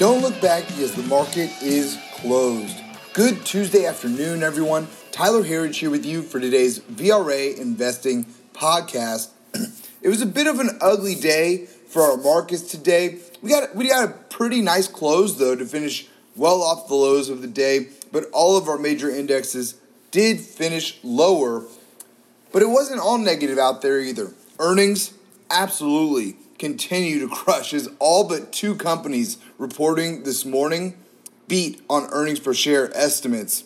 Don't look back because the market is closed. Good Tuesday afternoon, everyone. Tyler Herridge here with you for today's VRA Investing Podcast. It was a bit of an ugly day for our markets today. We got a pretty nice close, though, to finish well off the lows of the day, but all of our major indexes did finish lower. But it wasn't all negative out there either. Earnings absolutely continue to crush as all but two companies reporting this morning beat on earnings per share estimates.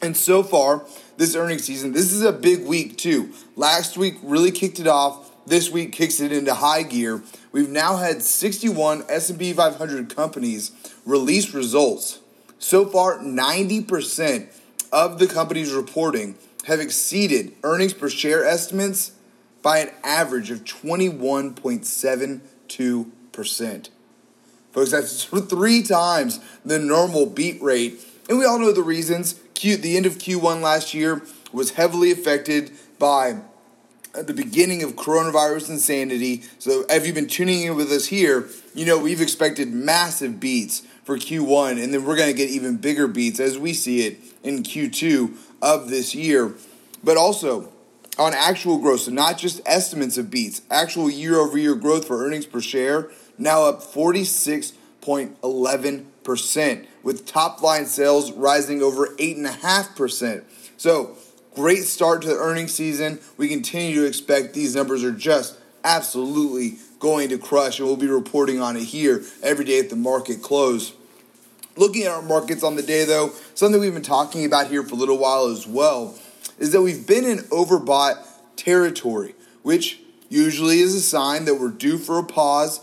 And so far, this earnings season, this is a big week too. Last week really kicked it off. This week kicks it into high gear. We've now had 61 S&P 500 companies release results. So far, 90% of the companies reporting have exceeded earnings per share estimates by an average of 21.72%. Folks, that's 3 times the normal beat rate. And we all know the reasons. The end of Q1 last year was heavily affected by the beginning of coronavirus insanity. So if you've been tuning in with us here, you know we've expected massive beats for Q1, and then we're going to get even bigger beats as we see it in Q2 of this year. But also on actual growth, so not just estimates of beats, actual year-over-year growth for earnings per share, now up 46.11%, with top-line sales rising over 8.5%. So great start to the earnings season. We continue to expect these numbers are just absolutely going to crush, and we'll be reporting on it here every day at the market close. Looking at our markets on the day, though, something we've been talking about here for a little while as well, is that we've been in overbought territory, which usually is a sign that we're due for a pause,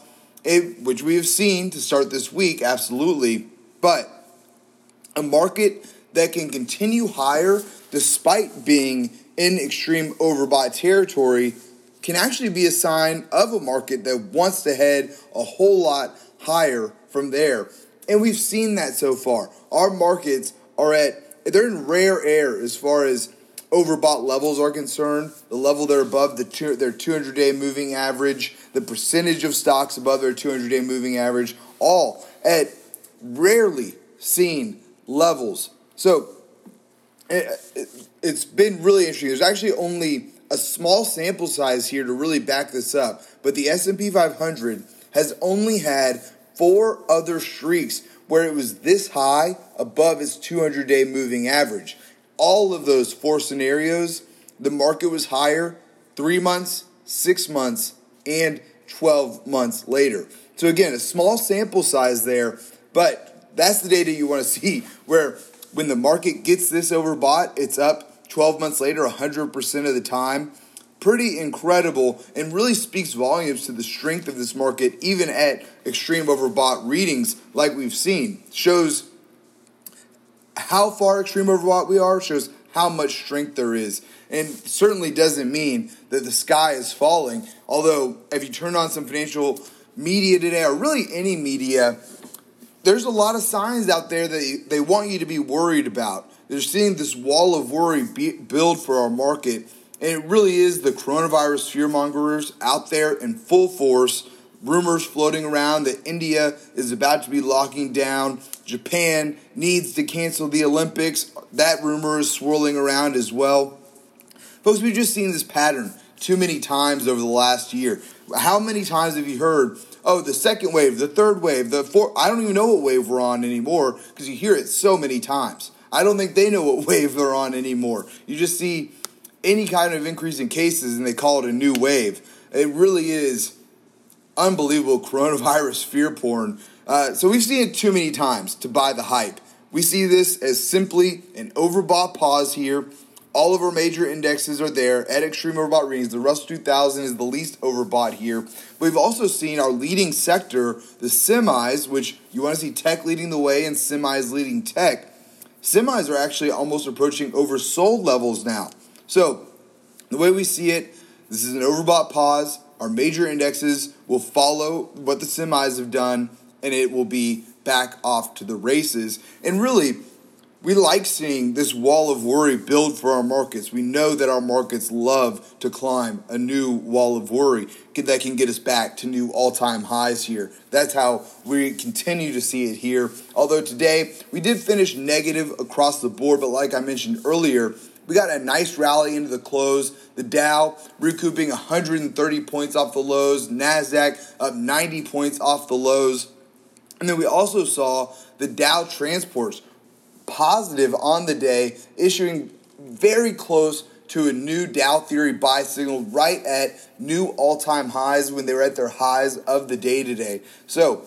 which we have seen to start this week, absolutely. But a market that can continue higher despite being in extreme overbought territory can actually be a sign of a market that wants to head a whole lot higher from there. And we've seen that so far. Our markets they're in rare air as far as overbought levels are concerned, the level they're above their 200-day moving average, the percentage of stocks above their 200-day moving average, all at rarely seen levels. So it's been really interesting. There's actually only a small sample size here to really back this up, but the S&P 500 has only had 4 other streaks where it was this high above its 200-day moving average. All of those 4 scenarios, the market was higher 3 months, 6 months, and 12 months later. So again, a small sample size there, but that's the data you want to see, where when the market gets this overbought, it's up 12 months later 100% of the time. Pretty incredible, and really speaks volumes to the strength of this market, even at extreme overbought readings like we've seen. Shows how far extreme overbought we are, shows how much strength there is, and certainly doesn't mean that the sky is falling. Although, if you turn on some financial media today, or really any media, there's a lot of signs out there that they want you to be worried about. They're seeing this wall of worry build for our market, and it really is the coronavirus fearmongers out there in full force. Rumors floating around that India is about to be locking down. Japan needs to cancel the Olympics. That rumor is swirling around as well. Folks, we've just seen this pattern too many times over the last year. How many times have you heard, oh, the second wave, the third wave, the fourth? I don't even know what wave we're on anymore because you hear it so many times. I don't think they know what wave they're on anymore. You just see any kind of increase in cases and they call it a new wave. It really is unbelievable coronavirus fear porn. So we've seen it too many times to buy the hype. We see this as simply an overbought pause here. All of our major indexes are there at extreme overbought readings. The Russell 2000 is the least overbought here. We've also seen our leading sector, the semis, which you want to see tech leading the way and semis leading tech. Semis are actually almost approaching oversold levels now. So the way we see it, this is an overbought pause. Our major indexes will follow what the semis have done, and it will be back off to the races. And really, We like seeing this wall of worry build for our markets. We know that our markets love to climb a new wall of worry that can get us back to new all-time highs here. That's how we continue to see it here. Although today, we did finish negative across the board, but like I mentioned earlier, we got a nice rally into the close. The Dow recouping 130 points off the lows. NASDAQ up 90 points off the lows. And then we also saw the Dow Transports positive on the day, issuing very close to a new Dow Theory buy signal right at new all-time highs when they were at their highs of the day today. So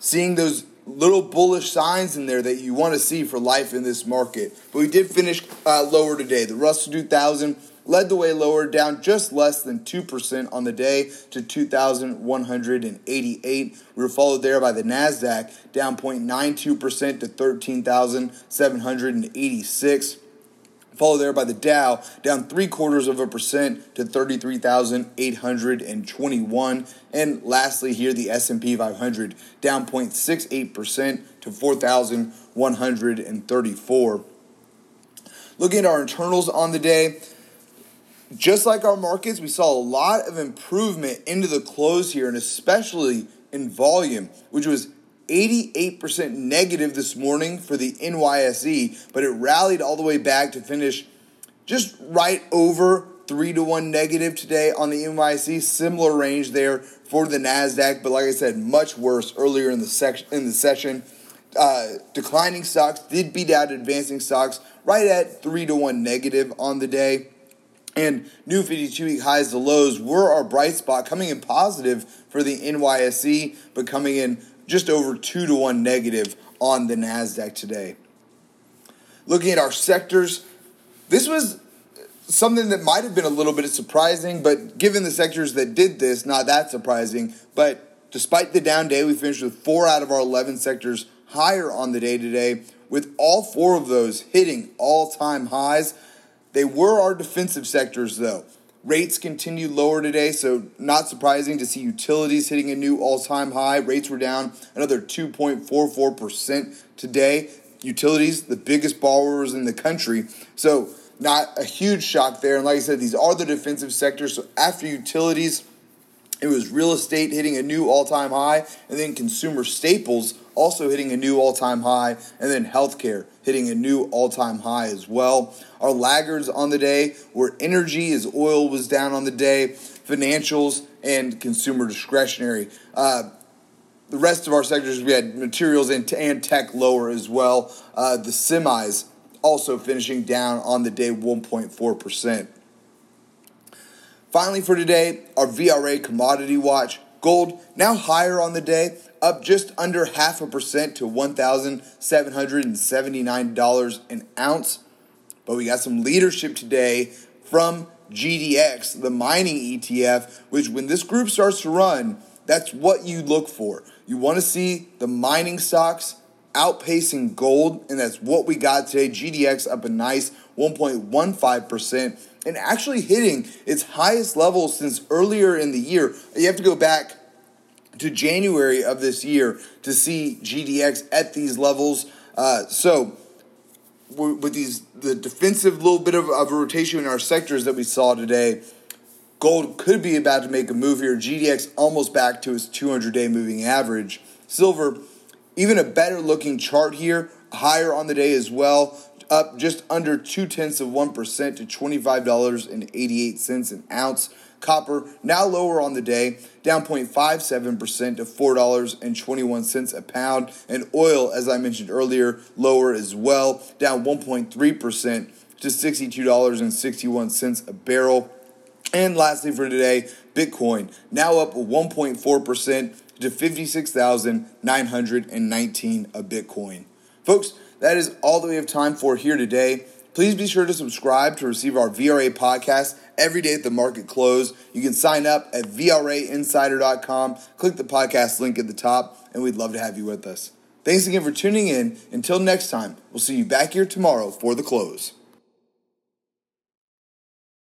seeing those little bullish signs in there that you want to see for life in this market. But we did finish lower today. The Russell 2000 led the way lower, down just less than 2% on the day to 2,188. We were followed there by the NASDAQ, down 0.92% to 13,786. Followed there by the Dow, down 0.75% to 33,821. And lastly here, the S&P 500, down 0.68% to 4,134. Looking at our internals on the day, just like our markets, we saw a lot of improvement into the close here, and especially in volume, which was 88% negative this morning for the NYSE, but it rallied all the way back to finish just right over 3-1 negative today on the NYSE. Similar range there for the NASDAQ, but like I said, much worse earlier in the session. Declining stocks did beat out advancing stocks right at 3-1 negative on the day. And new 52-week highs to lows were our bright spot, coming in positive for the NYSE, but coming in just over 2-1 negative on the NASDAQ today. Looking at our sectors, this was something that might have been a little bit surprising, but given the sectors that did this, not that surprising. But despite the down day, we finished with 4 out of our 11 sectors higher on the day today, with all 4 of those hitting all-time highs. They were our defensive sectors, though. Rates continued lower today, so not surprising to see utilities hitting a new all-time high. Rates were down another 2.44% today. Utilities, the biggest borrowers in the country, so not a huge shock there. And like I said, these are the defensive sectors. So after utilities, it was real estate hitting a new all-time high, and then consumer staples also hitting a new all-time high, and then healthcare hitting a new all-time high as well. Our laggards on the day were energy, as oil was down on the day, financials, and consumer discretionary. The rest of our sectors, we had materials and tech lower as well. The semis also finishing down on the day 1.4%. Finally for today, our VRA commodity watch. Gold now higher on the day, up just under 0.5% to $1,779 an ounce. But we got some leadership today from GDX, the mining ETF, which when this group starts to run, that's what you look for. You want to see the mining stocks outpacing gold, and that's what we got today. GDX up a nice 1.15%. And actually hitting its highest level since earlier in the year. You have to go back to January of this year to see GDX at these levels. So with the defensive little bit of a rotation in our sectors that we saw today, gold could be about to make a move here. GDX almost back to its 200-day moving average. Silver, even a better looking chart here, higher on the day as well, up just under 0.2% to $25.88 an ounce. Copper now lower on the day, down 0.57% to $4.21 a pound. And oil, as I mentioned earlier, lower as well, down 1.3% to $62.61 a barrel. And lastly for today, Bitcoin now up 1.4% to $56,919 a Bitcoin. Folks, that is all that we have time for here today. Please be sure to subscribe to receive our VRA podcast every day at the market close. You can sign up at VRAinsider.com. Click the podcast link at the top, and we'd love to have you with us. Thanks again for tuning in. Until next time, we'll see you back here tomorrow for the close.